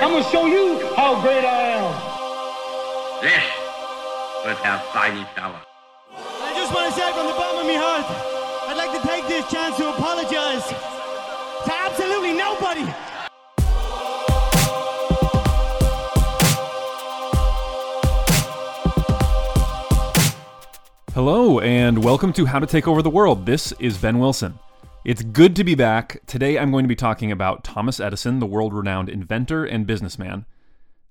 I'm going to show you how great I am. This was our tiny fellow. I just want to say from the bottom of my heart, I'd like to take this chance to apologize to absolutely nobody. Hello, and welcome to How to Take Over the World. This is Ben Wilson. It's good to be back. Today I'm going to be talking about Thomas Edison, the world-renowned inventor and businessman.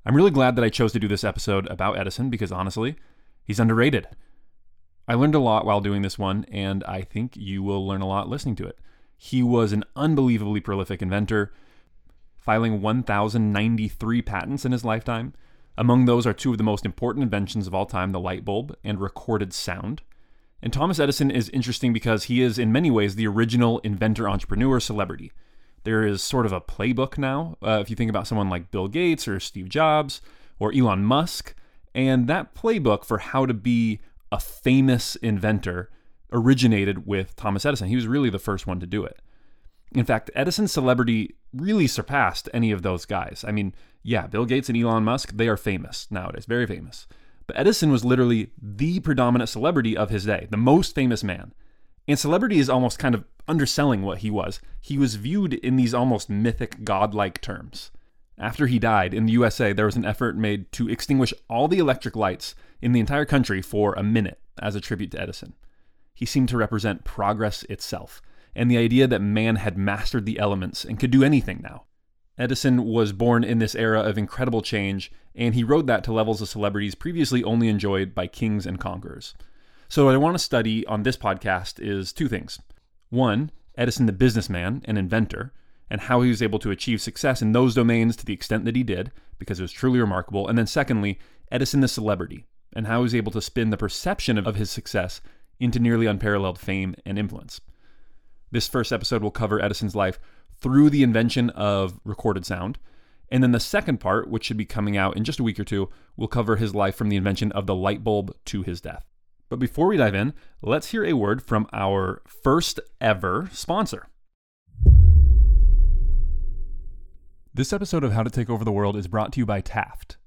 I'm really glad that I chose to do this episode about Edison because, honestly, he's underrated. I learned a lot while doing this one, and I think you will learn a lot listening to it. He was an unbelievably prolific inventor, filing 1,093 patents in his lifetime. Among those are two of the most important inventions of all time, the light bulb and recorded sound. And Thomas Edison is interesting because he is, in many ways, the original inventor-entrepreneur celebrity. There is sort of a playbook now, if you think about someone like Bill Gates or Steve Jobs or Elon Musk, and that playbook for how to be a famous inventor originated with Thomas Edison. He was really the first one to do it. In fact, Edison's celebrity really surpassed any of those guys. I mean, yeah, Bill Gates and Elon Musk, they are famous nowadays, very famous. But Edison was literally the predominant celebrity of his day, the most famous man. And celebrity is almost kind of underselling what he was. He was viewed in these almost mythic, godlike terms. After he died, in the USA, there was an effort made to extinguish all the electric lights in the entire country for a minute as a tribute to Edison. He seemed to represent progress itself, and the idea that man had mastered the elements and could do anything now. Edison was born in this era of incredible change, and he rode that to levels of celebrities previously only enjoyed by kings and conquerors. So what I want to study on this podcast is two things. One, Edison the businessman and inventor, and how he was able to achieve success in those domains to the extent that he did, because it was truly remarkable. And then secondly, Edison the celebrity, and how he was able to spin the perception of his success into nearly unparalleled fame and influence. This first episode will cover Edison's life through the invention of recorded sound. And then the second part, which should be coming out in just a week or two, will cover his life from the invention of the light bulb to his death. But before we dive in, let's hear a word from our first ever sponsor. This episode of How to Take Over the World is brought to you by Taft.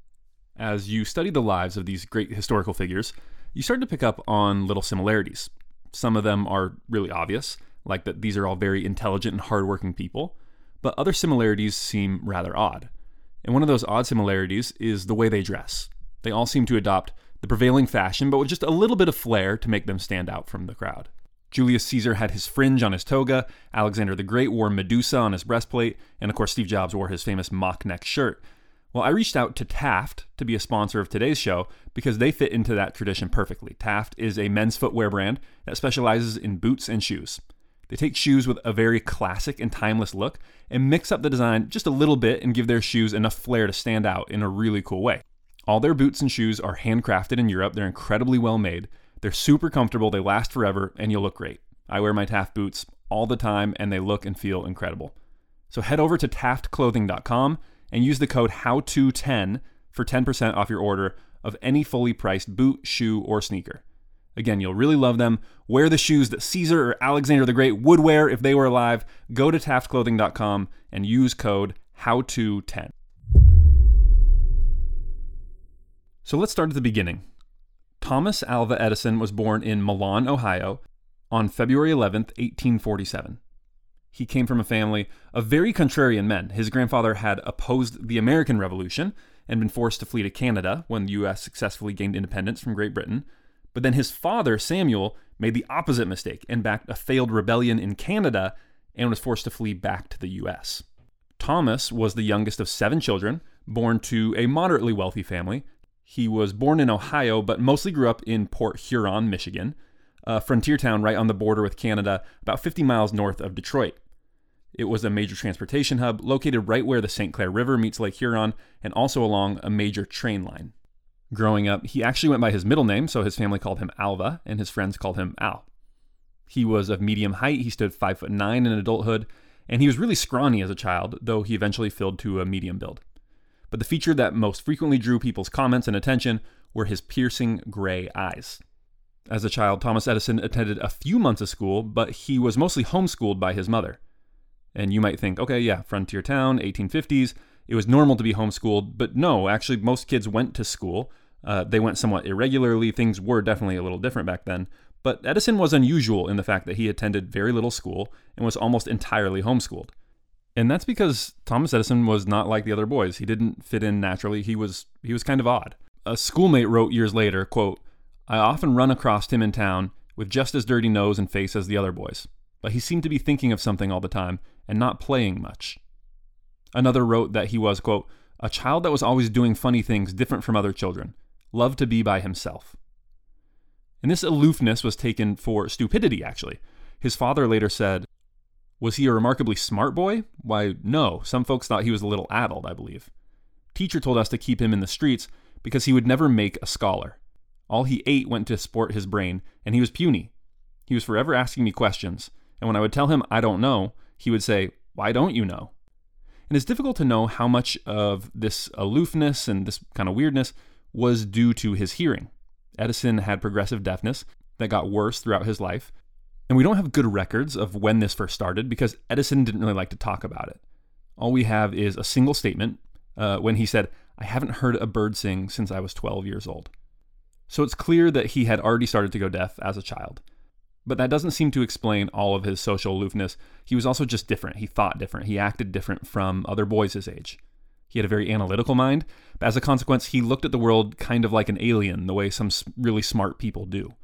As you study the lives of these great historical figures, you start to pick up on little similarities. Some of them are really obvious, like that these are all very intelligent and hardworking people, but other similarities seem rather odd. And one of those odd similarities is the way they dress. They all seem to adopt the prevailing fashion, but with just a little bit of flair to make them stand out from the crowd. Julius Caesar had his fringe on his toga, Alexander the Great wore Medusa on his breastplate, and of course Steve Jobs wore his famous mock neck shirt. Well, I reached out to Taft to be a sponsor of today's show because they fit into that tradition perfectly. Taft is a men's footwear brand that specializes in boots and shoes. They take shoes with a very classic and timeless look and mix up the design just a little bit and give their shoes enough flair to stand out in a really cool way. All their boots and shoes are handcrafted in Europe. They're incredibly well made. They're super comfortable. They last forever and you'll look great. I wear my Taft boots all the time and they look and feel incredible. So head over to taftclothing.com and use the code HOWTO10 for 10% off your order of any fully priced boot, shoe, or sneaker. Again, you'll really love them. Wear the shoes that Caesar or Alexander the Great would wear if they were alive. Go to taftclothing.com and use code HOWTO10. So let's start at the beginning. Thomas Alva Edison was born in Milan, Ohio, on February 11th, 1847. He came from a family of very contrarian men. His grandfather had opposed the American Revolution and been forced to flee to Canada when the U.S. successfully gained independence from Great Britain. But then his father, Samuel, made the opposite mistake and backed a failed rebellion in Canada and was forced to flee back to the U.S. Thomas was the youngest of seven children, born to a moderately wealthy family. He was born in Ohio, but mostly grew up in Port Huron, Michigan, a frontier town right on the border with Canada, about 50 miles north of Detroit. It was a major transportation hub located right where the St. Clair River meets Lake Huron and also along a major train line. Growing up, he actually went by his middle name, so his family called him Alva, and his friends called him Al. He was of medium height. He stood 5'9" in adulthood, and he was really scrawny as a child, though he eventually filled to a medium build. But the feature that most frequently drew people's comments and attention were his piercing gray eyes. As a child, Thomas Edison attended a few months of school, but he was mostly homeschooled by his mother. And you might think, okay, yeah, frontier town, 1850s, it was normal to be homeschooled, but no, actually most kids went to school. They went somewhat irregularly. Things were definitely a little different back then. But Edison was unusual in the fact that he attended very little school and was almost entirely homeschooled. And that's because Thomas Edison was not like the other boys. He didn't fit in naturally. He was kind of odd. A schoolmate wrote years later, quote, "I often run across him in town with just as dirty nose and face as the other boys, but he seemed to be thinking of something all the time and not playing much." Another wrote that he was, quote, "a child that was always doing funny things different from other children, loved to be by himself." And this aloofness was taken for stupidity, actually. His father later said, "Was he a remarkably smart boy? Why, no. Some folks thought he was a little addled, I believe. Teacher told us to keep him in the streets because he would never make a scholar. All he ate went to sport his brain, and he was puny. He was forever asking me questions, and when I would tell him I don't know, he would say, 'Why don't you know?'" And it's difficult to know how much of this aloofness and this kind of weirdness was due to his hearing. Edison had progressive deafness that got worse throughout his life, and we don't have good records of when this first started because Edison didn't really like to talk about it. All we have is a single statement when he said, "I haven't heard a bird sing since I was 12 years old." So it's clear that he had already started to go deaf as a child. But that doesn't seem to explain all of his social aloofness. He was also just different. He thought different. He acted different from other boys his age. He had a very analytical mind, but as a consequence, he looked at the world kind of like an alien, the way some really smart people do.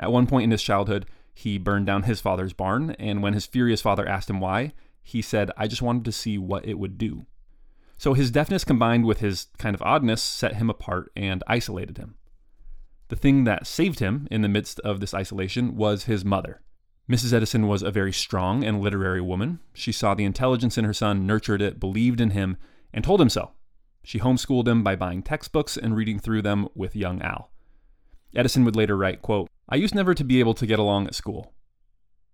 At one point in his childhood, he burned down his father's barn, and when his furious father asked him why, he said, "I just wanted to see what it would do." So his deafness combined with his kind of oddness set him apart and isolated him. The thing that saved him in the midst of this isolation was his mother. Mrs. Edison was a very strong and literary woman. She saw the intelligence in her son, nurtured it, believed in him, and told him so. She homeschooled him by buying textbooks and reading through them with young Al. Edison would later write, quote, "I used never to be able to get along at school.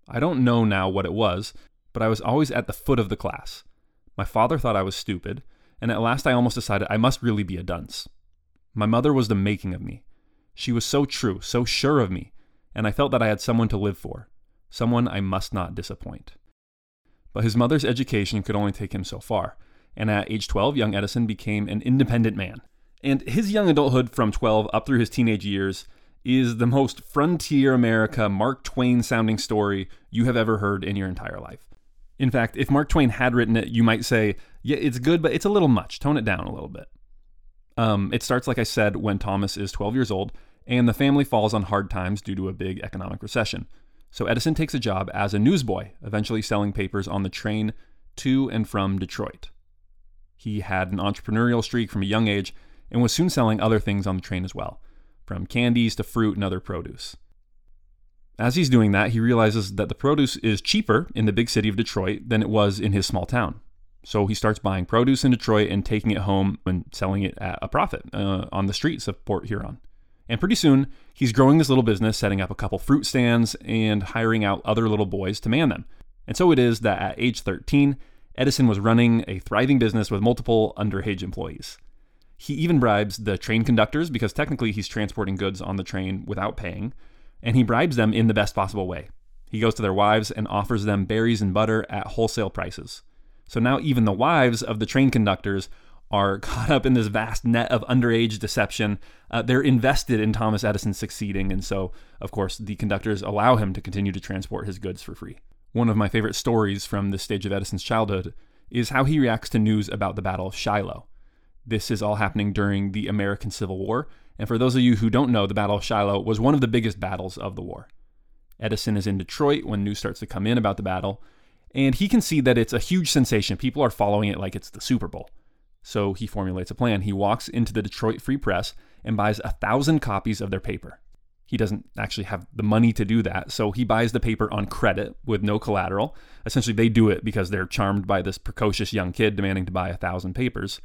I don't know now what it was, but I was always at the foot of the class. My father thought I was stupid, and at last I almost decided I must really be a dunce. My mother was the making of me. She was so true, so sure of me, and I felt that I had someone to live for, someone I must not disappoint." But his mother's education could only take him so far, and at age 12, young Edison became an independent man. And his young adulthood from 12 up through his teenage years is the most frontier America, Mark Twain-sounding story you have ever heard in your entire life. In fact, if Mark Twain had written it, you might say, "Yeah, it's good, but it's a little much. Tone it down a little bit." It starts, like I said, when Thomas is 12 years old, and the family falls on hard times due to a big economic recession. So Edison takes a job as a newsboy, eventually selling papers on the train to and from Detroit. He had an entrepreneurial streak from a young age and was soon selling other things on the train as well, from candies to fruit and other produce. As he's doing that, he realizes that the produce is cheaper in the big city of Detroit than it was in his small town. So he starts buying produce in Detroit and taking it home and selling it at a profit on the streets of Port Huron. And pretty soon, he's growing this little business, setting up a couple fruit stands and hiring out other little boys to man them. And so it is that at age 13, Edison was running a thriving business with multiple underage employees. He even bribes the train conductors because technically he's transporting goods on the train without paying, and he bribes them in the best possible way. He goes to their wives and offers them berries and butter at wholesale prices. So now even the wives of the train conductors are caught up in this vast net of underage deception. They're invested in Thomas Edison succeeding, and so, of course, the conductors allow him to continue to transport his goods for free. One of my favorite stories from this stage of Edison's childhood is how he reacts to news about the Battle of Shiloh. This is all happening during the American Civil War, and for those of you who don't know, the Battle of Shiloh was one of the biggest battles of the war. Edison is in Detroit when news starts to come in about the battle, and he can see that it's a huge sensation. People are following it like it's the Super Bowl. So he formulates a plan. He walks into the Detroit Free Press and buys 1,000 copies of their paper. He doesn't actually have the money to do that, so he buys the paper on credit with no collateral. Essentially, they do it because they're charmed by this precocious young kid demanding to buy 1,000 papers.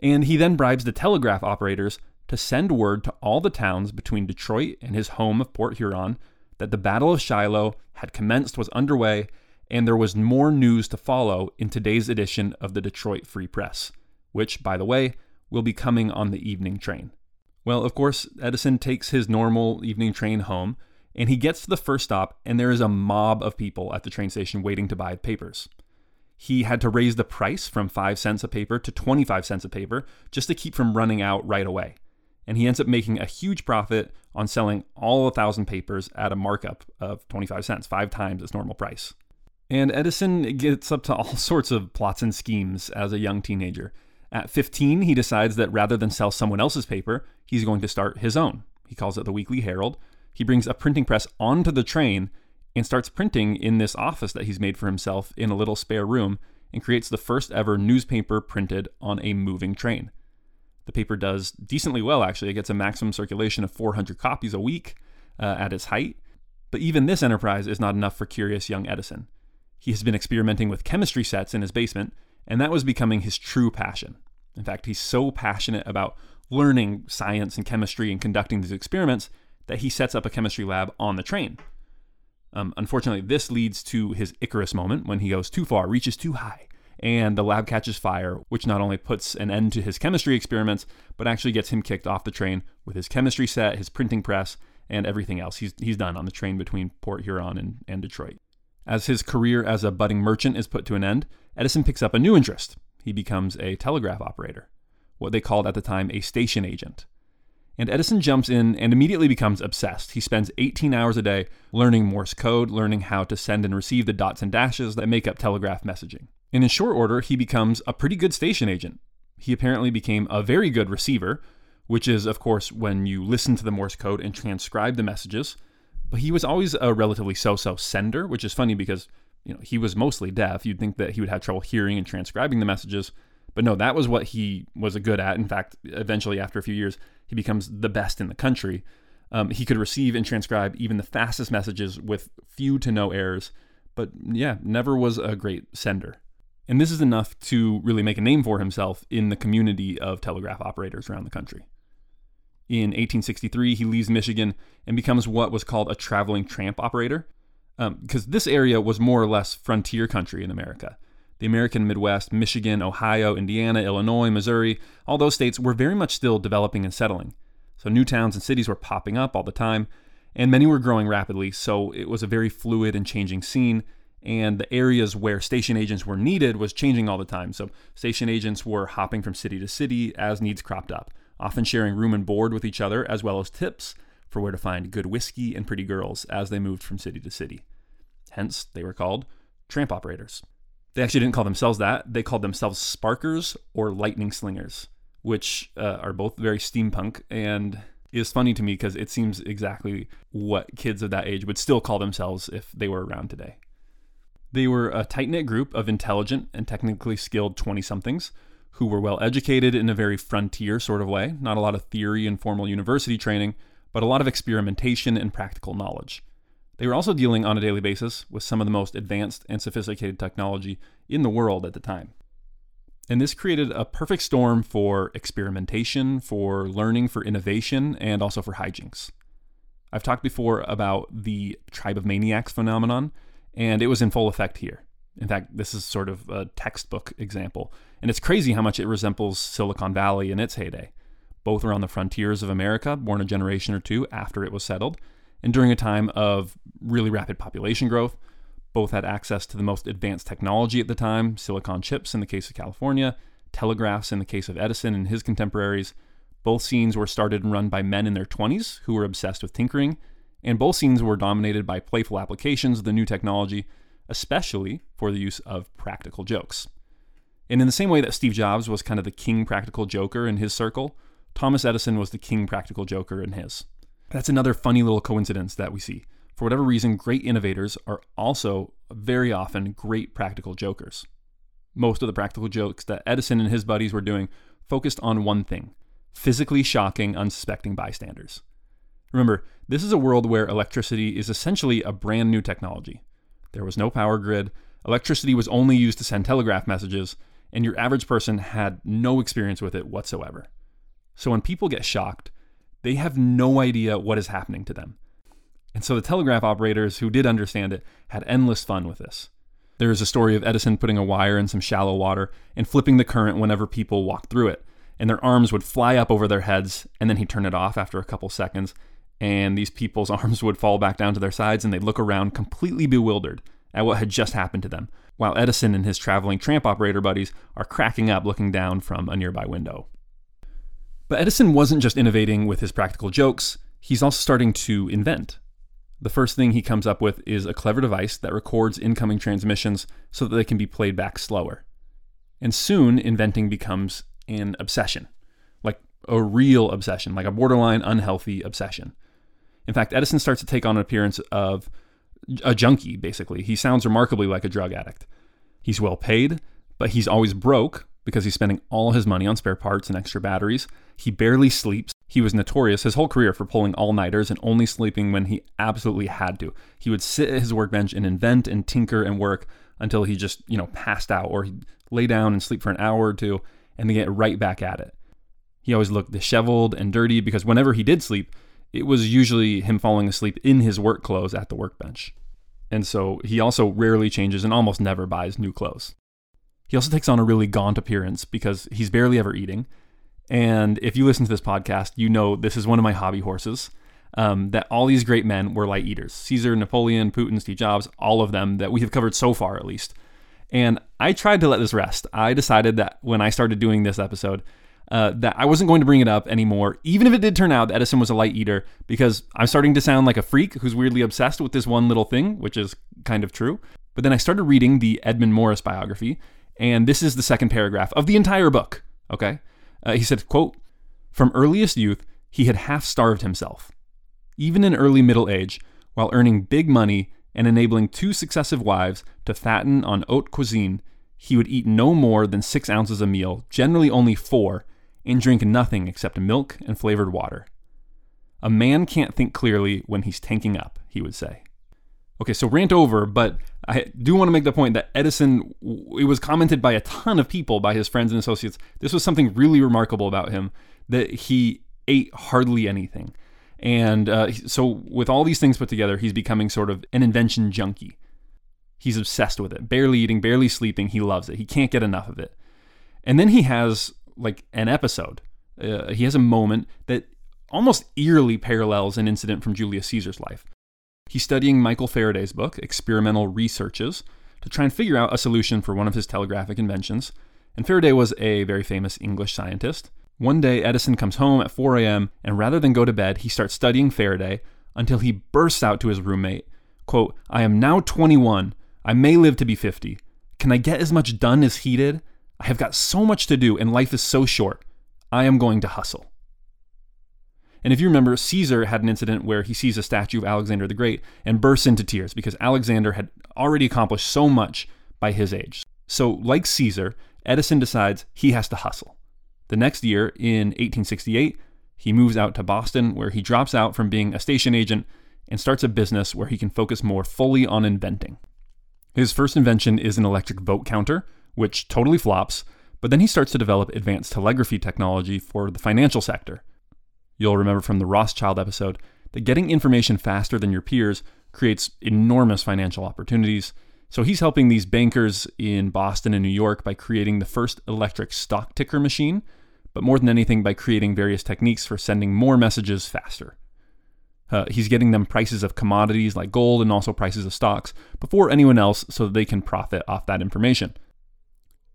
And he then bribes the telegraph operators to send word to all the towns between Detroit and his home of Port Huron that the Battle of Shiloh had commenced, was underway, and there was more news to follow in today's edition of the Detroit Free Press, which, by the way, will be coming on the evening train. Well, of course, Edison takes his normal evening train home, and he gets to the first stop, and there is a mob of people at the train station waiting to buy papers. He had to raise the price from 5 cents a paper to 25 cents a paper just to keep from running out right away. And he ends up making a huge profit on selling all 1,000 papers at a markup of 25 cents, 5 times its normal price. And Edison gets up to all sorts of plots and schemes as a young teenager. At 15, he decides that rather than sell someone else's paper, he's going to start his own. He calls it the Weekly Herald. He brings a printing press onto the train and starts printing in this office that he's made for himself in a little spare room, and creates the first ever newspaper printed on a moving train. The paper does decently well, actually. It gets a maximum circulation of 400 copies a week at its height. But even this enterprise is not enough for curious young Edison. He has been experimenting with chemistry sets in his basement, and that was becoming his true passion. In fact, he's so passionate about learning science and chemistry and conducting these experiments that he sets up a chemistry lab on the train. Unfortunately, this leads to his Icarus moment when he goes too far, reaches too high, and the lab catches fire, which not only puts an end to his chemistry experiments, but actually gets him kicked off the train with his chemistry set, his printing press, and everything else he's done on the train between Port Huron and Detroit. As his career as a budding merchant is put to an end, Edison picks up a new interest. He becomes a telegraph operator, what they called at the time a station agent. And Edison jumps in and immediately becomes obsessed. He spends 18 hours a day learning Morse code, learning how to send and receive the dots and dashes that make up telegraph messaging. And in short order, he becomes a pretty good station agent. He apparently became a very good receiver, which is, of course, when you listen to the Morse code and transcribe the messages. But he was always a relatively so-so sender, which is funny because, he was mostly deaf. You'd think that he would have trouble hearing and transcribing the messages. But no, that was what he was good at. In fact, eventually, after a few years, he becomes the best in the country. He could receive and transcribe even the fastest messages with few to no errors. But yeah, never was a great sender. And this is enough to really make a name for himself in the community of telegraph operators around the country. In 1863, he leaves Michigan and becomes what was called a traveling tramp operator, because this area was more or less frontier country in America. The American Midwest, Michigan, Ohio, Indiana, Illinois, Missouri, all those states were very much still developing and settling. So new towns and cities were popping up all the time, and many were growing rapidly, so it was a very fluid and changing scene. And the areas where station agents were needed was changing all the time. So station agents were hopping from city to city as needs cropped up, often sharing room and board with each other, as well as tips for where to find good whiskey and pretty girls as they moved from city to city. Hence, they were called tramp operators. They actually didn't call themselves that. They called themselves sparkers or lightning slingers, which are both very steampunk, and is funny to me because it seems exactly what kids of that age would still call themselves if they were around today. They were a tight-knit group of intelligent and technically skilled 20-somethings who were well-educated in a very frontier sort of way, not a lot of theory and formal university training, but a lot of experimentation and practical knowledge. They were also dealing on a daily basis with some of the most advanced and sophisticated technology in the world at the time. And this created a perfect storm for experimentation, for learning, for innovation, and also for hijinks. I've talked before about the tribe of maniacs phenomenon, and it was in full effect here. In fact, this is sort of a textbook example. And it's crazy how much it resembles Silicon Valley in its heyday. Both were on the frontiers of America, born a generation or two after it was settled, and during a time of really rapid population growth. Both had access to the most advanced technology at the time, silicon chips in the case of California, telegraphs in the case of Edison and his contemporaries. Both scenes were started and run by men in their 20s who were obsessed with tinkering, and both scenes were dominated by playful applications of the new technology, especially for the use of practical jokes. And in the same way that Steve Jobs was kind of the king practical joker in his circle, Thomas Edison was the king practical joker in his. That's another funny little coincidence that we see. For whatever reason, great innovators are also very often great practical jokers. Most of the practical jokes that Edison and his buddies were doing focused on one thing: physically shocking unsuspecting bystanders. Remember, this is a world where electricity is essentially a brand new technology. There was no power grid, electricity was only used to send telegraph messages, and your average person had no experience with it whatsoever. So when people get shocked, they have no idea what is happening to them. And so the telegraph operators who did understand it had endless fun with this. There is a story of Edison putting a wire in some shallow water and flipping the current whenever people walked through it, and their arms would fly up over their heads, and then he'd turn it off after a couple seconds, and these people's arms would fall back down to their sides, and they'd look around completely bewildered at what had just happened to them. while Edison and his traveling tramp operator buddies are cracking up looking down from a nearby window. But Edison wasn't just innovating with his practical jokes, he's also starting to invent. The first thing he comes up with is a clever device that records incoming transmissions so that they can be played back slower. And soon, inventing becomes an obsession. Like a real obsession, like a borderline unhealthy obsession. In fact, Edison starts to take on an appearance of a junkie, basically. He sounds remarkably like a drug addict. He's well paid, but he's always broke because he's spending all his money on spare parts and extra batteries. He barely sleeps. He was notorious his whole career for pulling all-nighters and only sleeping when he absolutely had to. He would sit at his workbench and invent and tinker and work until he just, passed out, or he'd lay down and sleep for an hour or two and then get right back at it. He always looked disheveled and dirty because whenever he did sleep, it was usually him falling asleep in his work clothes at the workbench. And so he also rarely changes and almost never buys new clothes. He also takes on a really gaunt appearance because he's barely ever eating. And if you listen to this podcast, you know this is one of my hobby horses, that all these great men were light eaters. Caesar, Napoleon, Putin, Steve Jobs, all of them that we have covered so far, at least. And I tried to let this rest. I decided that when I started doing this episode, that I wasn't going to bring it up anymore, even if it did turn out that Edison was a light eater, because I'm starting to sound like a freak who's weirdly obsessed with this one little thing, which is kind of true. But then I started reading the Edmund Morris biography, and this is the second paragraph of the entire book, okay? He said, quote, "From earliest youth, he had half-starved himself, even in early middle age, while earning big money and enabling 2 successive wives to fatten on haute cuisine. He would eat no more than 6 ounces a meal, generally only 4, and drink nothing except milk and flavored water. A man can't think clearly when he's tanking up," he would say. Okay, so rant over, but I do want to make the point that Edison, it was commented by a ton of people, by his friends and associates. This was something really remarkable about him, that he ate hardly anything. And so with all these things put together, he's becoming sort of an invention junkie. He's obsessed with it, barely eating, barely sleeping. He loves it. He can't get enough of it. And then he has like an episode. He has a moment that almost eerily parallels an incident from Julius Caesar's life. He's studying Michael Faraday's book, Experimental Researches, to try and figure out a solution for one of his telegraphic inventions. And Faraday was a very famous English scientist. One day, Edison comes home at 4 a.m., and rather than go to bed, he starts studying Faraday until he bursts out to his roommate, quote, "I am now 21. I may live to be 50. Can I get as much done as he did? I have got so much to do, and life is so short. I am going to hustle." And if you remember, Caesar had an incident where he sees a statue of Alexander the Great and bursts into tears because Alexander had already accomplished so much by his age. So like Caesar, Edison decides he has to hustle. The next year, in 1868, he moves out to Boston, where he drops out from being a station agent and starts a business where he can focus more fully on inventing. His first invention is an electric vote counter, which totally flops, but then he starts to develop advanced telegraphy technology for the financial sector. You'll remember from the Rothschild episode that getting information faster than your peers creates enormous financial opportunities. So he's helping these bankers in Boston and New York by creating the first electric stock ticker machine, but more than anything by creating various techniques for sending more messages faster. He's getting them prices of commodities like gold and also prices of stocks before anyone else so that they can profit off that information.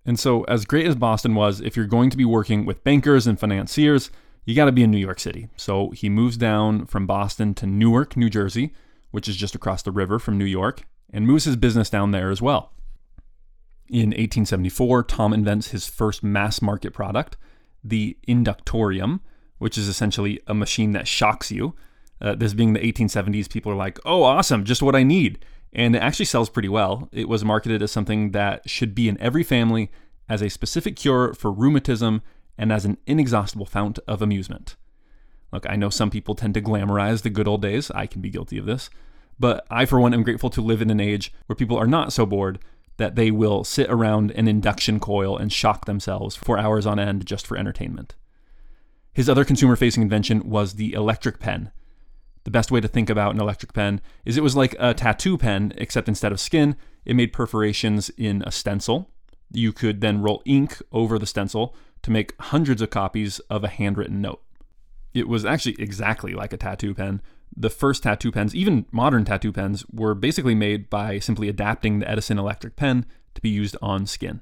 And so as great as Boston was, if you're going to be working with bankers and financiers, you got to be in New York City. So he moves down from Boston to Newark, New Jersey, which is just across the river from New York, and moves his business down there as well. In 1874, Tom invents his first mass market product, the inductorium, which is essentially a machine that shocks you. This being the 1870s, people are like, "Oh, awesome, just what I need." And it actually sells pretty well. It was marketed as something that should be in every family as a specific cure for rheumatism and as an inexhaustible fount of amusement. Look, I know some people tend to glamorize the good old days. I can be guilty of this. But I, for one, am grateful to live in an age where people are not so bored that they will sit around an induction coil and shock themselves for hours on end just for entertainment. His other consumer-facing invention was the electric pen. The best way to think about an electric pen is it was like a tattoo pen, except instead of skin, it made perforations in a stencil. You could then roll ink over the stencil to make hundreds of copies of a handwritten note. It was actually exactly like a tattoo pen. The first tattoo pens, even modern tattoo pens, were basically made by simply adapting the Edison electric pen to be used on skin.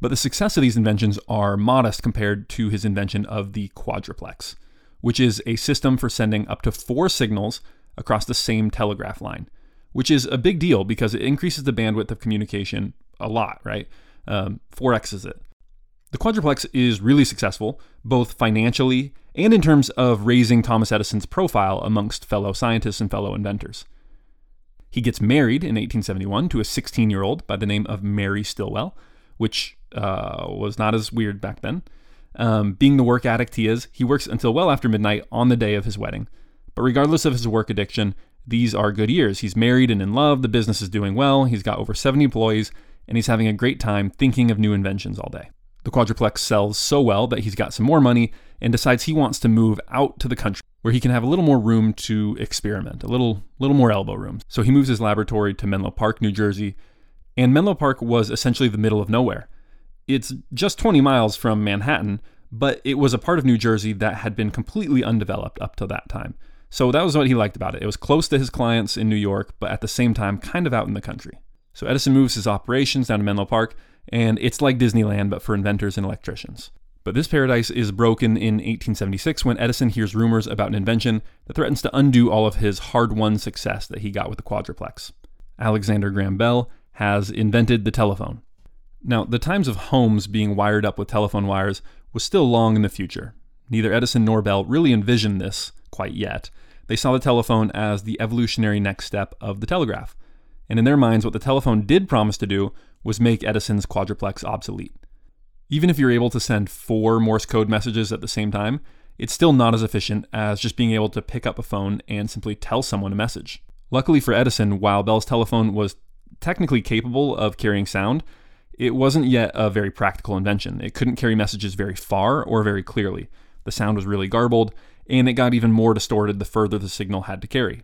But the success of these inventions are modest compared to his invention of the quadruplex, which is a system for sending up to 4 signals across the same telegraph line, which is a big deal because it increases the bandwidth of communication a lot, right? 4x's it. The quadruplex is really successful, both financially and in terms of raising Thomas Edison's profile amongst fellow scientists and fellow inventors. He gets married in 1871 to a 16-year-old by the name of Mary Stillwell, which was not as weird back then. Being the work addict he is, he works until well after midnight on the day of his wedding. But regardless of his work addiction, these are good years. He's married and in love, the business is doing well, he's got over 70 employees, and he's having a great time thinking of new inventions all day. The quadruplex sells so well that he's got some more money and decides he wants to move out to the country where he can have a little more room to experiment, a little more elbow room. So he moves his laboratory to Menlo Park, New Jersey, and Menlo Park was essentially the middle of nowhere. It's just 20 miles from Manhattan, but it was a part of New Jersey that had been completely undeveloped up to that time. So that was what he liked about it. It was close to his clients in New York, but at the same time, kind of out in the country. So Edison moves his operations down to Menlo Park, and it's like Disneyland, but for inventors and electricians. But this paradise is broken in 1876 when Edison hears rumors about an invention that threatens to undo all of his hard-won success that he got with the quadruplex. Alexander Graham Bell has invented the telephone. Now, the times of homes being wired up with telephone wires was still long in the future. Neither Edison nor Bell really envisioned this quite yet. They saw the telephone as the evolutionary next step of the telegraph. And in their minds, what the telephone did promise to do was make Edison's quadruplex obsolete. Even if you're able to send 4 Morse code messages at the same time, it's still not as efficient as just being able to pick up a phone and simply tell someone a message. Luckily for Edison, while Bell's telephone was technically capable of carrying sound, it wasn't yet a very practical invention. It couldn't carry messages very far or very clearly. The sound was really garbled, and it got even more distorted the further the signal had to carry.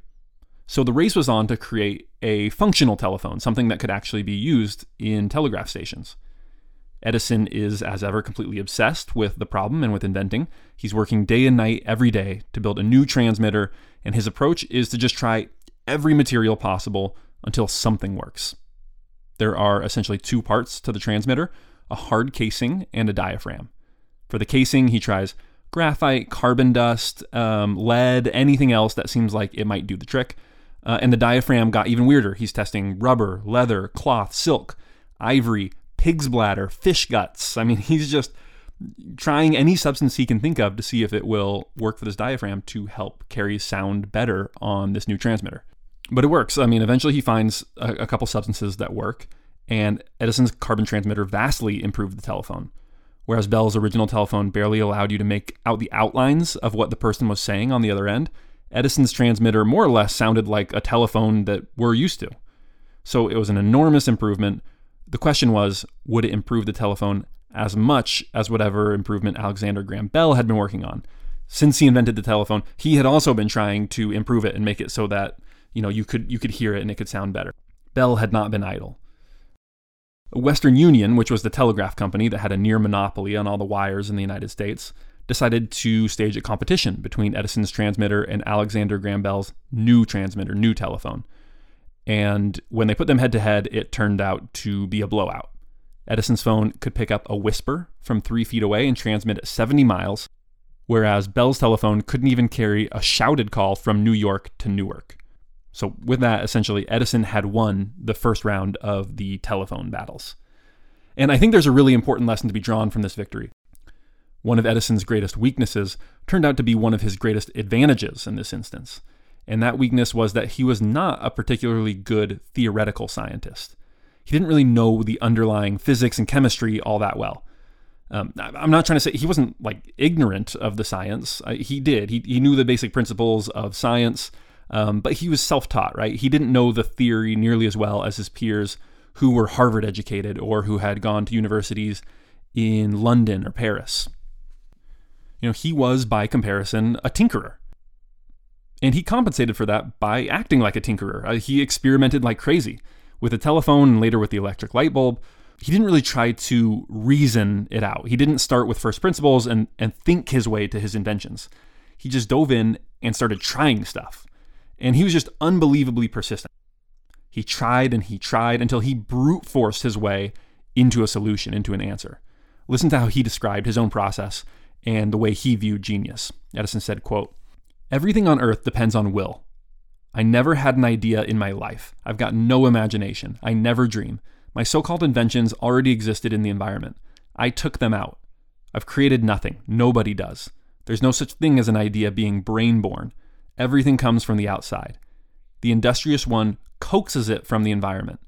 So the race was on to create a functional telephone, something that could actually be used in telegraph stations. Edison is, as ever, completely obsessed with the problem and with inventing. He's working day and night every day to build a new transmitter, and his approach is to just try every material possible until something works. There are essentially 2 parts to the transmitter, a hard casing and a diaphragm. For the casing, he tries graphite, carbon dust, lead, anything else that seems like it might do the trick. And the diaphragm got even weirder. He's testing rubber, leather, cloth, silk, ivory, pig's bladder, fish guts. I mean, he's just trying any substance he can think of to see if it will work for this diaphragm to help carry sound better on this new transmitter. But it works. I mean, eventually he finds a couple substances that work, and Edison's carbon transmitter vastly improved the telephone. Whereas Bell's original telephone barely allowed you to make out the outlines of what the person was saying on the other end, Edison's transmitter more or less sounded like a telephone that we're used to. So it was an enormous improvement. The question was, would it improve the telephone as much as whatever improvement Alexander Graham Bell had been working on? Since he invented the telephone, he had also been trying to improve it and make it so that, you know, you could hear it and it could sound better. Bell had not been idle. Western Union, which was the telegraph company that had a near monopoly on all the wires in the United States, decided to stage a competition between Edison's transmitter and Alexander Graham Bell's new transmitter, new telephone. And when they put them head-to-head, it turned out to be a blowout. Edison's phone could pick up a whisper from 3 feet away and transmit at 70 miles, whereas Bell's telephone couldn't even carry a shouted call from New York to Newark. So with that, essentially, Edison had won the first round of the telephone battles. And I think there's a really important lesson to be drawn from this victory. One of Edison's greatest weaknesses turned out to be one of his greatest advantages in this instance. And that weakness was that he was not a particularly good theoretical scientist. He didn't really know the underlying physics and chemistry all that well. I'm not trying to say he wasn't like ignorant of the science. He knew the basic principles of science. But he was self-taught, right? He didn't know the theory nearly as well as his peers who were Harvard educated or who had gone to universities in London or Paris. You know, he was, by comparison, a tinkerer. And he compensated for that by acting like a tinkerer. He experimented like crazy with the telephone and later with the electric light bulb. He didn't really try to reason it out. He didn't start with first principles and think his way to his inventions. He just dove in and started trying stuff. And he was just unbelievably persistent. He tried and he tried until he brute forced his way into a solution, into an answer. Listen to how he described his own process and the way he viewed genius. Edison said, quote, "Everything on earth depends on will. I never had an idea in my life. I've got no imagination. I never dream. My so-called inventions already existed in the environment. I took them out. I've created nothing. Nobody does. There's no such thing as an idea being brain-born. Everything comes from the outside. The industrious one coaxes it from the environment.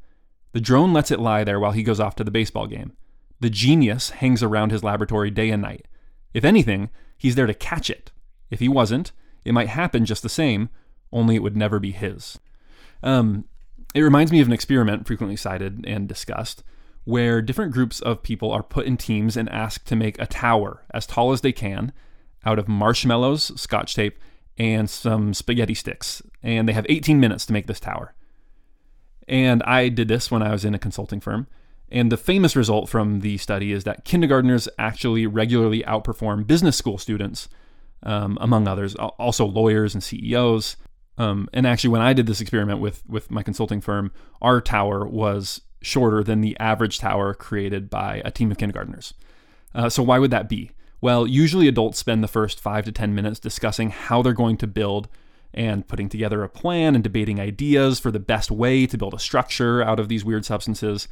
The drone lets it lie there while he goes off to the baseball game. The genius hangs around his laboratory day and night. If anything, he's there to catch it. If he wasn't, it might happen just the same, only it would never be his." It reminds me of an experiment frequently cited and discussed, where different groups of people are put in teams and asked to make a tower as tall as they can out of marshmallows, scotch tape, and some spaghetti sticks. And they have 18 minutes to make this tower. And I did this when I was in a consulting firm. And the famous result from the study is that kindergartners actually regularly outperform business school students, among others, also lawyers and CEOs. And actually, when I did this experiment with my consulting firm, our tower was shorter than the average tower created by a team of kindergartners. So why would that be? Well, usually adults spend the first 5 to 10 minutes discussing how they're going to build and putting together a plan and debating ideas for the best way to build a structure out of these weird substances.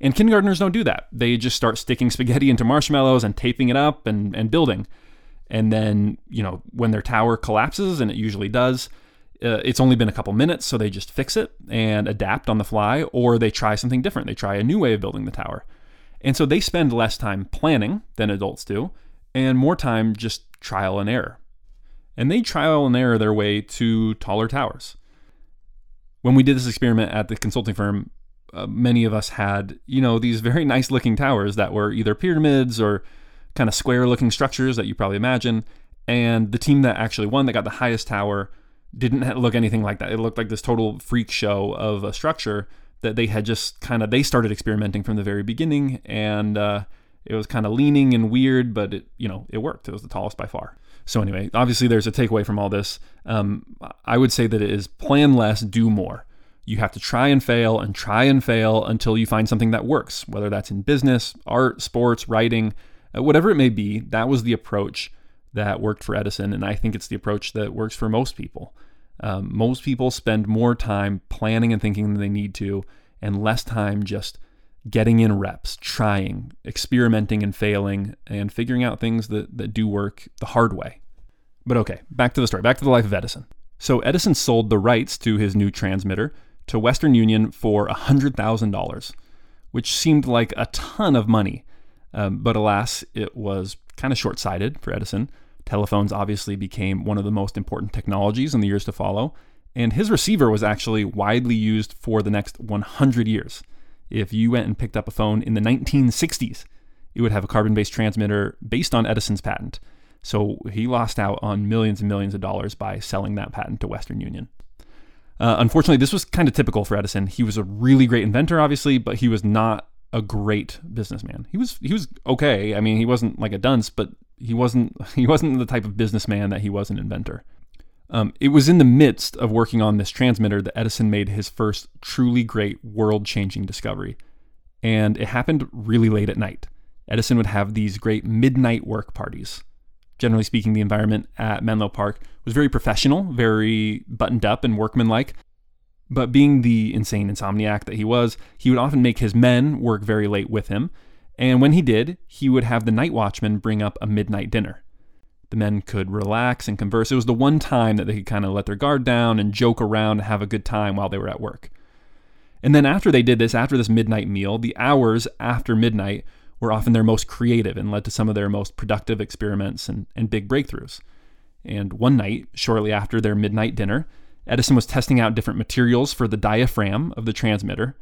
And kindergartners don't do that. They just start sticking spaghetti into marshmallows and taping it up and building. And then, when their tower collapses, and it usually does, it's only been a couple minutes, so they just fix it and adapt on the fly, or they try something different. They try a new way of building the tower. And so they spend less time planning than adults do, and more time just trial and error. And they trial and error their way to taller towers. When we did this experiment at the consulting firm, many of us had, these very nice looking towers that were either pyramids or kind of square looking structures that you probably imagine. And the team that actually won, that got the highest tower, didn't look anything like that. It looked like this total freak show of a structure that they had just they started experimenting from the very beginning, and it was kind of leaning and weird, but it worked. It was the tallest by far. So anyway, obviously there's a takeaway from all this. I would say that it is plan less, do more. You have to try and fail until you find something that works, whether that's in business, art, sports, writing, whatever it may be. That was the approach that worked for Edison, and I think it's the approach that works for most people. Most people spend more time planning and thinking than they need to, and less time just getting in reps, trying, experimenting and failing, and figuring out things that do work the hard way. But okay, back to the story, back to the life of Edison. So Edison sold the rights to his new transmitter to Western Union for $100,000, which seemed like a ton of money. But alas, it was kind of short-sighted for Edison. Telephones obviously became one of the most important technologies in the years to follow, and his receiver was actually widely used for the next 100 years. If you went and picked up a phone in the 1960s, it would have a carbon-based transmitter based on Edison's patent. So he lost out on millions and millions of dollars by selling that patent to Western Union. Unfortunately, this was kind of typical for Edison. He was a really great inventor, obviously, but he was not a great businessman. He was okay. I mean, he wasn't like a dunce, but he wasn't the type of businessman that he was an inventor. It was in the midst of working on this transmitter that Edison made his first truly great world-changing discovery. And it happened really late at night. Edison would have these great midnight work parties. Generally speaking, the environment at Menlo Park was very professional, very buttoned up and workmanlike. But being the insane insomniac that he was, he would often make his men work very late with him. And when he did, he would have the night watchman bring up a midnight dinner. The men could relax and converse. It was the one time that they could kind of let their guard down and joke around and have a good time while they were at work. And then after they did this, after this midnight meal, the hours after midnight were often their most creative and led to some of their most productive experiments and big breakthroughs. And one night, shortly after their midnight dinner, Edison was testing out different materials for the diaphragm of the transmitter.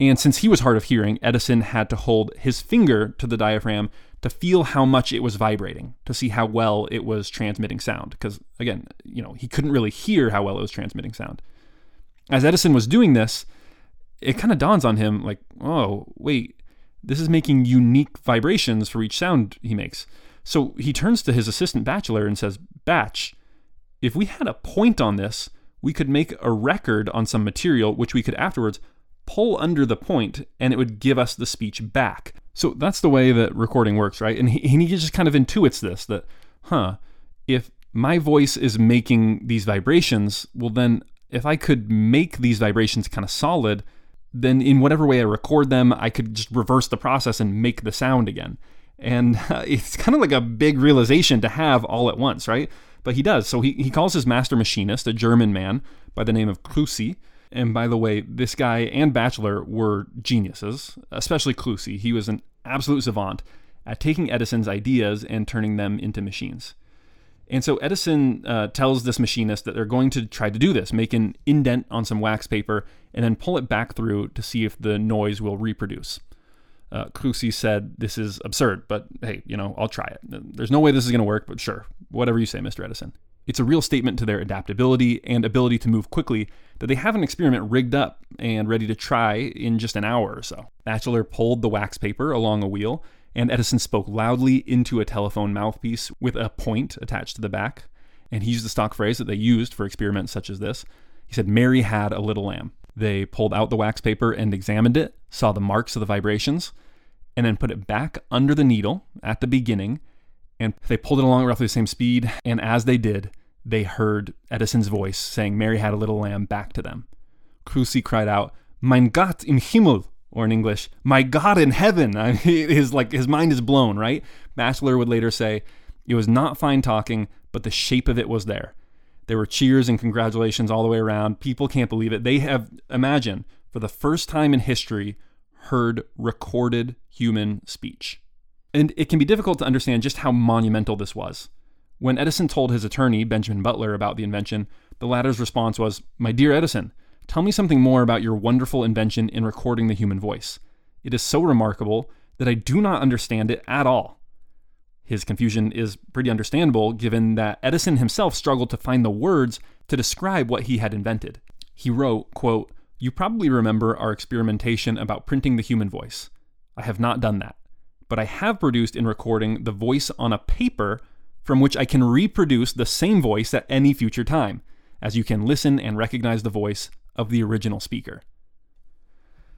And since he was hard of hearing, Edison had to hold his finger to the diaphragm to feel how much it was vibrating, to see how well it was transmitting sound. Because again, he couldn't really hear how well it was transmitting sound. As Edison was doing this, it kind of dawns on him like, oh, wait, this is making unique vibrations for each sound he makes. So he turns to his assistant Batchelor and says, "Batch, if we had a point on this, we could make a record on some material, which we could afterwards pull under the point, and it would give us the speech back. So that's the way that recording works, right? And he just kind of intuits this, that, if my voice is making these vibrations, well then, if I could make these vibrations kind of solid, then in whatever way I record them, I could just reverse the process and make the sound again. And it's kind of like a big realization to have all at once, right? But he does. So he calls his master machinist, a German man by the name of Kruesi. And by the way, this guy and Batchelor were geniuses, especially Kruesi. He was an absolute savant at taking Edison's ideas and turning them into machines. And so Edison tells this machinist that they're going to try to do this, make an indent on some wax paper, and then pull it back through to see if the noise will reproduce. Kruesi said, "This is absurd, but hey, I'll try it. There's no way this is going to work, but sure, whatever you say, Mr. Edison." It's a real statement to their adaptability and ability to move quickly that they have an experiment rigged up and ready to try in just an hour or so. Batchelor pulled the wax paper along a wheel, and Edison spoke loudly into a telephone mouthpiece with a point attached to the back. And he used the stock phrase that they used for experiments such as this. He said, "Mary had a little lamb." They pulled out the wax paper and examined it, saw the marks of the vibrations, and then put it back under the needle at the beginning. And they pulled it along at roughly the same speed. And as they did, they heard Edison's voice saying, "Mary had a little lamb," back to them. Kruesi cried out, "Mein Gott im Himmel," or in English, "My God in heaven." I mean, his mind is blown, right? Batchelor would later say, "It was not fine talking, but the shape of it was there." There were cheers and congratulations all the way around. People can't believe it. They have, imagine, for the first time in history, heard recorded human speech. And it can be difficult to understand just how monumental this was. When Edison told his attorney, Benjamin Butler, about the invention, the latter's response was, "My dear Edison, tell me something more about your wonderful invention in recording the human voice. It is so remarkable that I do not understand it at all." His confusion is pretty understandable given that Edison himself struggled to find the words to describe what he had invented. He wrote, quote, "You probably remember our experimentation about printing the human voice. I have not done that, but I have produced in recording the voice on a paper from which I can reproduce the same voice at any future time, as you can listen and recognize the voice of the original speaker."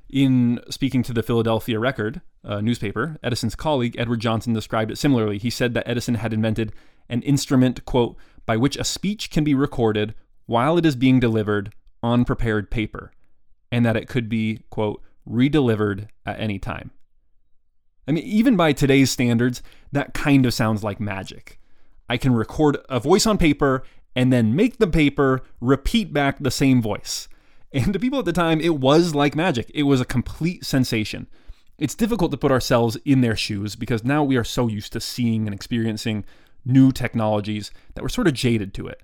In speaking to the Philadelphia Record newspaper, Edison's colleague Edward Johnson described it similarly. He said that Edison had invented an instrument, quote, "by which a speech can be recorded while it is being delivered on prepared paper, and that it could be, quote, redelivered at any time." I mean, even by today's standards, that kind of sounds like magic. I can record a voice on paper and then make the paper repeat back the same voice. And to people at the time, it was like magic. It was a complete sensation. It's difficult to put ourselves in their shoes because now we are so used to seeing and experiencing new technologies that we're sort of jaded to it.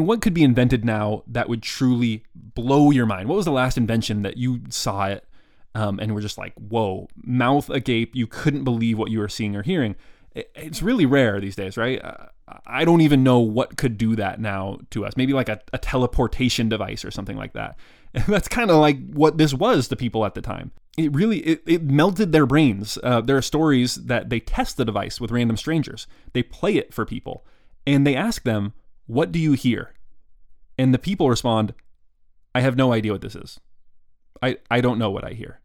What could be invented now that would truly blow your mind? What was the last invention that you saw it and were just like, whoa, mouth agape, you couldn't believe what you were seeing or hearing? It's really rare these days, right? I don't even know what could do that now to us. Maybe like a teleportation device or something like that. And that's kind of like what this was to people at the time. It really, it melted their brains. There are stories that they test the device with random strangers. They play it for people and they ask them, "What do you hear?" And the people respond, "I have no idea what this is. I don't know what I hear."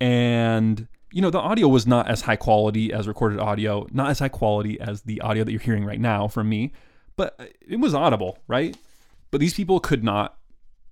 And the audio was not as high quality as recorded audio, not as high quality as the audio that you're hearing right now from me, but it was audible, right? But these people could not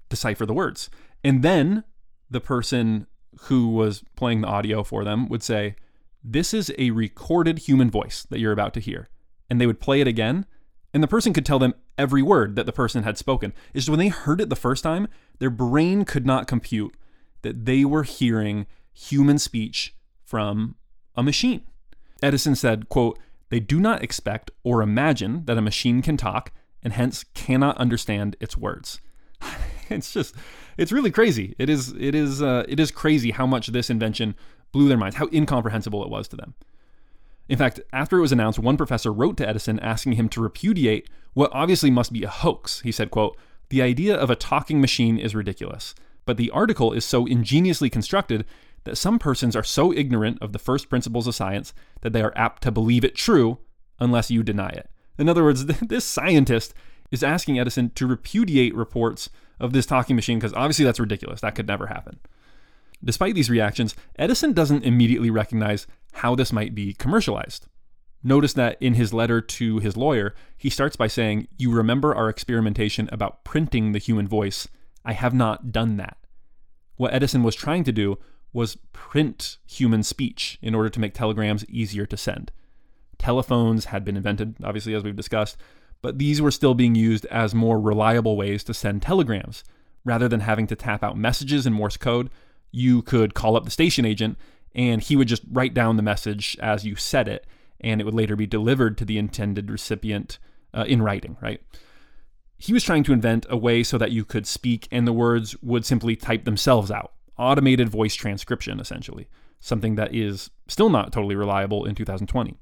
decipher the words. And then the person who was playing the audio for them would say, "This is a recorded human voice that you're about to hear." And they would play it again, and the person could tell them every word that the person had spoken. It's just when they heard it the first time, their brain could not compute that they were hearing human speech from a machine. Edison said, quote, "They do not expect or imagine that a machine can talk and hence cannot understand its words." It's really crazy. It is crazy how much this invention blew their minds, how incomprehensible it was to them. In fact, after it was announced, one professor wrote to Edison asking him to repudiate what obviously must be a hoax. He said, quote, "The idea of a talking machine is ridiculous, but the article is so ingeniously constructed that some persons are so ignorant of the first principles of science that they are apt to believe it true unless you deny it." In other words, this scientist is asking Edison to repudiate reports of this talking machine, because obviously that's ridiculous. That could never happen. Despite these reactions, Edison doesn't immediately recognize how this might be commercialized. Notice that in his letter to his lawyer, he starts by saying, "You remember our experimentation about printing the human voice. I have not done that." What Edison was trying to do was print human speech in order to make telegrams easier to send. Telephones had been invented, obviously, as we've discussed, but these were still being used as more reliable ways to send telegrams. Rather than having to tap out messages in Morse code, you could call up the station agent and he would just write down the message as you said it, and it would later be delivered to the intended recipient in writing, right? He was trying to invent a way so that you could speak and the words would simply type themselves out. Automated voice transcription, essentially. Something that is still not totally reliable in 2020.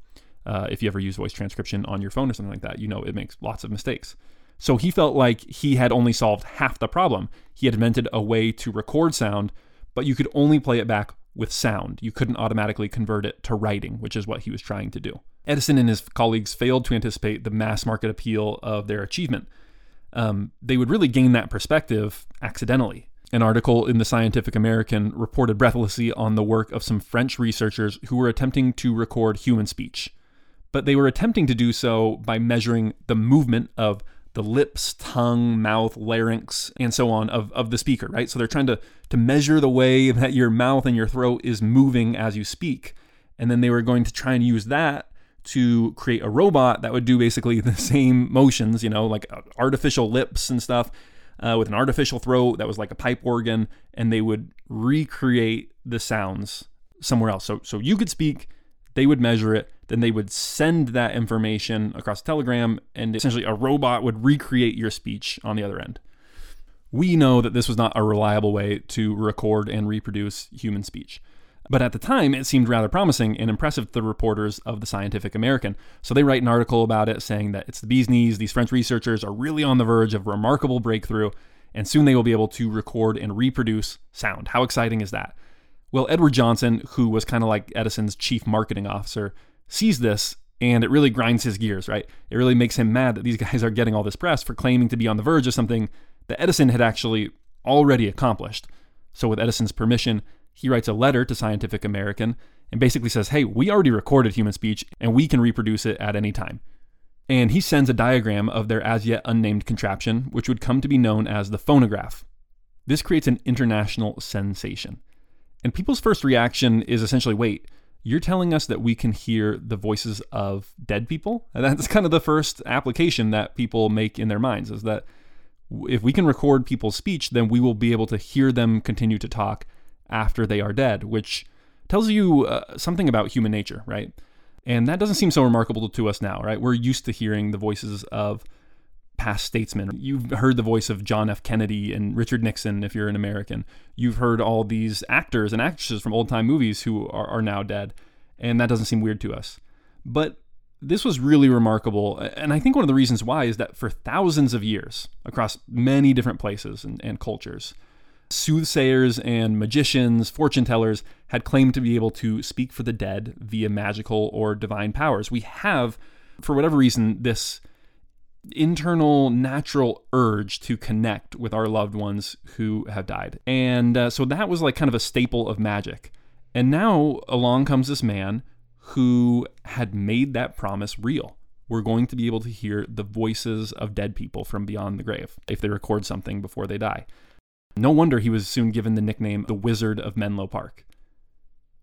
If you ever use voice transcription on your phone or something like that, you know it makes lots of mistakes. So he felt like he had only solved half the problem. He had invented a way to record sound, but you could only play it back with sound. You couldn't automatically convert it to writing, which is what he was trying to do. Edison and his colleagues failed to anticipate the mass market appeal of their achievement. They would really gain that perspective accidentally. An article in the Scientific American reported breathlessly on the work of some French researchers who were attempting to record human speech. But they were attempting to do so by measuring the movement of the lips, tongue, mouth, larynx, and so on of the speaker, right? So they're trying to measure the way that your mouth and your throat is moving as you speak. And then they were going to try and use that to create a robot that would do basically the same motions, you know, like artificial lips and stuff, with an artificial throat that was like a pipe organ, and they would recreate the sounds somewhere else. So you could speak, they would measure it, then they would send that information across telegram, and essentially a robot would recreate your speech on the other end. We know that this was not a reliable way to record and reproduce human speech. But at the time, it seemed rather promising and impressive to the reporters of the Scientific American. So they write an article about it saying that it's the bee's knees. These French researchers are really on the verge of remarkable breakthrough, and soon they will be able to record and reproduce sound. How exciting is that? Well, Edward Johnson, who was kind of like Edison's chief marketing officer, sees this, and it really grinds his gears, right? It really makes him mad that these guys are getting all this press for claiming to be on the verge of something that Edison had actually already accomplished. So with Edison's permission, he writes a letter to Scientific American and basically says, hey, we already recorded human speech and we can reproduce it at any time. And he sends a diagram of their as yet unnamed contraption, which would come to be known as the phonograph. This creates an international sensation. And people's first reaction is essentially, wait, you're telling us that we can hear the voices of dead people? And that's kind of the first application that people make in their minds, is that if we can record people's speech, then we will be able to hear them continue to talk after they are dead, which tells you something about human nature, right? And that doesn't seem so remarkable to us now, right? We're used to hearing the voices of past statesmen. You've heard the voice of John F. Kennedy and Richard Nixon, if you're an American. You've heard all these actors and actresses from old-time movies who are now dead, and that doesn't seem weird to us. But this was really remarkable, and I think one of the reasons why is that for thousands of years, across many different places and cultures, soothsayers and magicians, fortune tellers, had claimed to be able to speak for the dead via magical or divine powers. We have, for whatever reason, this internal natural urge to connect with our loved ones who have died. And so that was like kind of a staple of magic. And now along comes this man who had made that promise real. We're going to be able to hear the voices of dead people from beyond the grave if they record something before they die. No wonder he was soon given the nickname the Wizard of Menlo Park.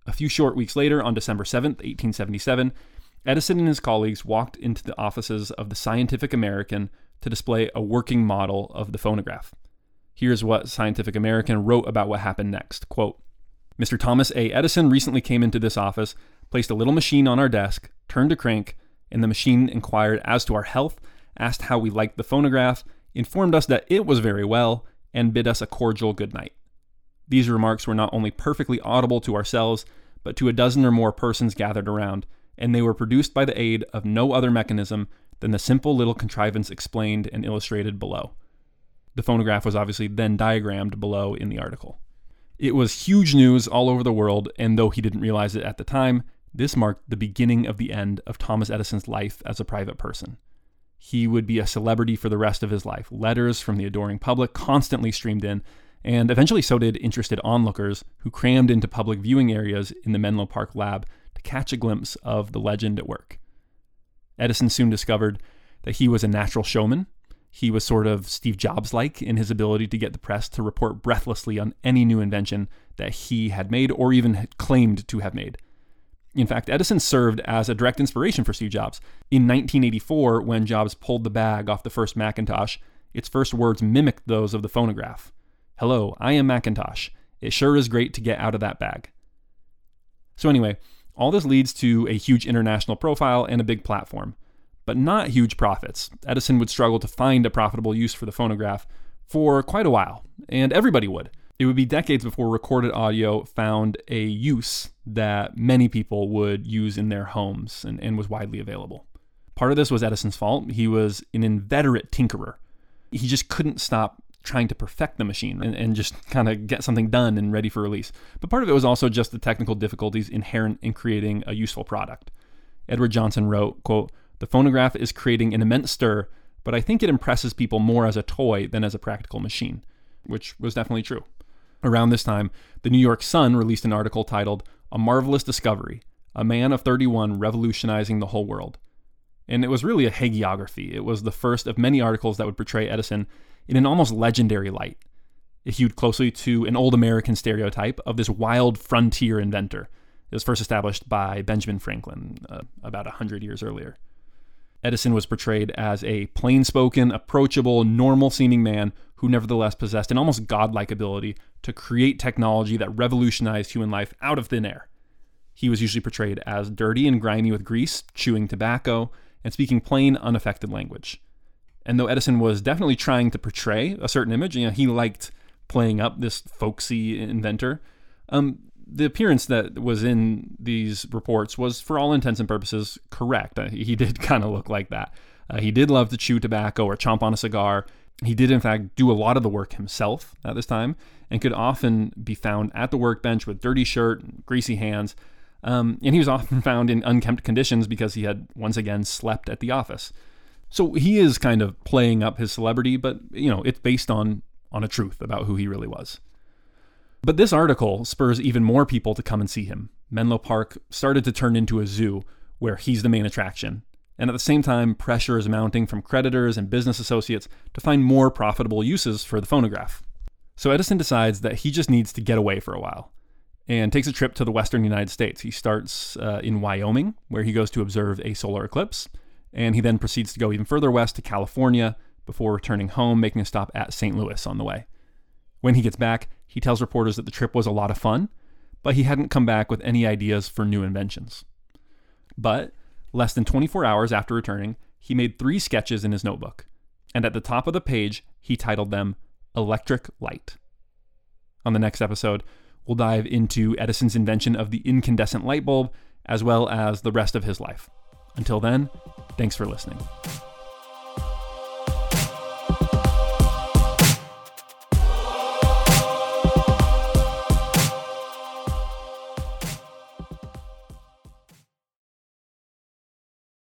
A few short weeks later, on December 7th, 1877, Edison and his colleagues walked into the offices of the Scientific American to display a working model of the phonograph. Here's what Scientific American wrote about what happened next. Quote, "Mr. Thomas A. Edison recently came into this office, placed a little machine on our desk, turned a crank, and the machine inquired as to our health, asked how we liked the phonograph, informed us that it was very well, and bid us a cordial good night. These remarks were not only perfectly audible to ourselves, but to a dozen or more persons gathered around, and they were produced by the aid of no other mechanism than the simple little contrivance explained and illustrated below." The phonograph was obviously then diagrammed below in the article. It was huge news all over the world, and though he didn't realize it at the time, this marked the beginning of the end of Thomas Edison's life as a private person. He would be a celebrity for the rest of his life. Letters from the adoring public constantly streamed in, and eventually so did interested onlookers who crammed into public viewing areas in the Menlo Park lab to catch a glimpse of the legend at work. Edison soon discovered that he was a natural showman. He was sort of Steve Jobs-like in his ability to get the press to report breathlessly on any new invention that he had made or even had claimed to have made. In fact, Edison served as a direct inspiration for Steve Jobs. In 1984, when Jobs pulled the bag off the first Macintosh, its first words mimicked those of the phonograph. "Hello, I am Macintosh. It sure is great to get out of that bag." So anyway, all this leads to a huge international profile and a big platform, but not huge profits. Edison would struggle to find a profitable use for the phonograph for quite a while, and everybody would. It would be decades before recorded audio found a use that many people would use in their homes and was widely available. Part of this was Edison's fault. He was an inveterate tinkerer. He just couldn't stop trying to perfect the machine and just kind of get something done and ready for release. But part of it was also just the technical difficulties inherent in creating a useful product. Edward Johnson wrote, quote, "The phonograph is creating an immense stir, but I think it impresses people more as a toy than as a practical machine," which was definitely true. Around this time, the New York Sun released an article titled, "A Marvelous Discovery, A Man of 31 Revolutionizing the Whole World." And it was really a hagiography. It was the first of many articles that would portray Edison in an almost legendary light. It hewed closely to an old American stereotype of this wild frontier inventor. It was first established by Benjamin Franklin about 100 years earlier. Edison was portrayed as a plain-spoken, approachable, normal-seeming man who nevertheless possessed an almost godlike ability to create technology that revolutionized human life out of thin air. He was usually portrayed as dirty and grimy with grease, chewing tobacco, and speaking plain, unaffected language. And though Edison was definitely trying to portray a certain image, he liked playing up this folksy inventor, the appearance that was in these reports was, for all intents and purposes, correct. He did kind of look like that. He did love to chew tobacco or chomp on a cigar. He did, in fact, do a lot of the work himself at this time and could often be found at the workbench with dirty shirt and greasy hands. And he was often found in unkempt conditions because he had, once again, slept at the office. So he is kind of playing up his celebrity, but, it's based on a truth about who he really was. But this article spurs even more people to come and see him. Menlo Park started to turn into a zoo where he's the main attraction. And at the same time, pressure is mounting from creditors and business associates to find more profitable uses for the phonograph. So Edison decides that he just needs to get away for a while and takes a trip to the Western United States. He starts in Wyoming, where he goes to observe a solar eclipse. And he then proceeds to go even further west to California before returning home, making a stop at St. Louis on the way. When he gets back, he tells reporters that the trip was a lot of fun, but he hadn't come back with any ideas for new inventions. But less than 24 hours after returning, he made 3 sketches in his notebook. And at the top of the page, he titled them Electric Light. On the next episode, we'll dive into Edison's invention of the incandescent light bulb, as well as the rest of his life. Until then, thanks for listening.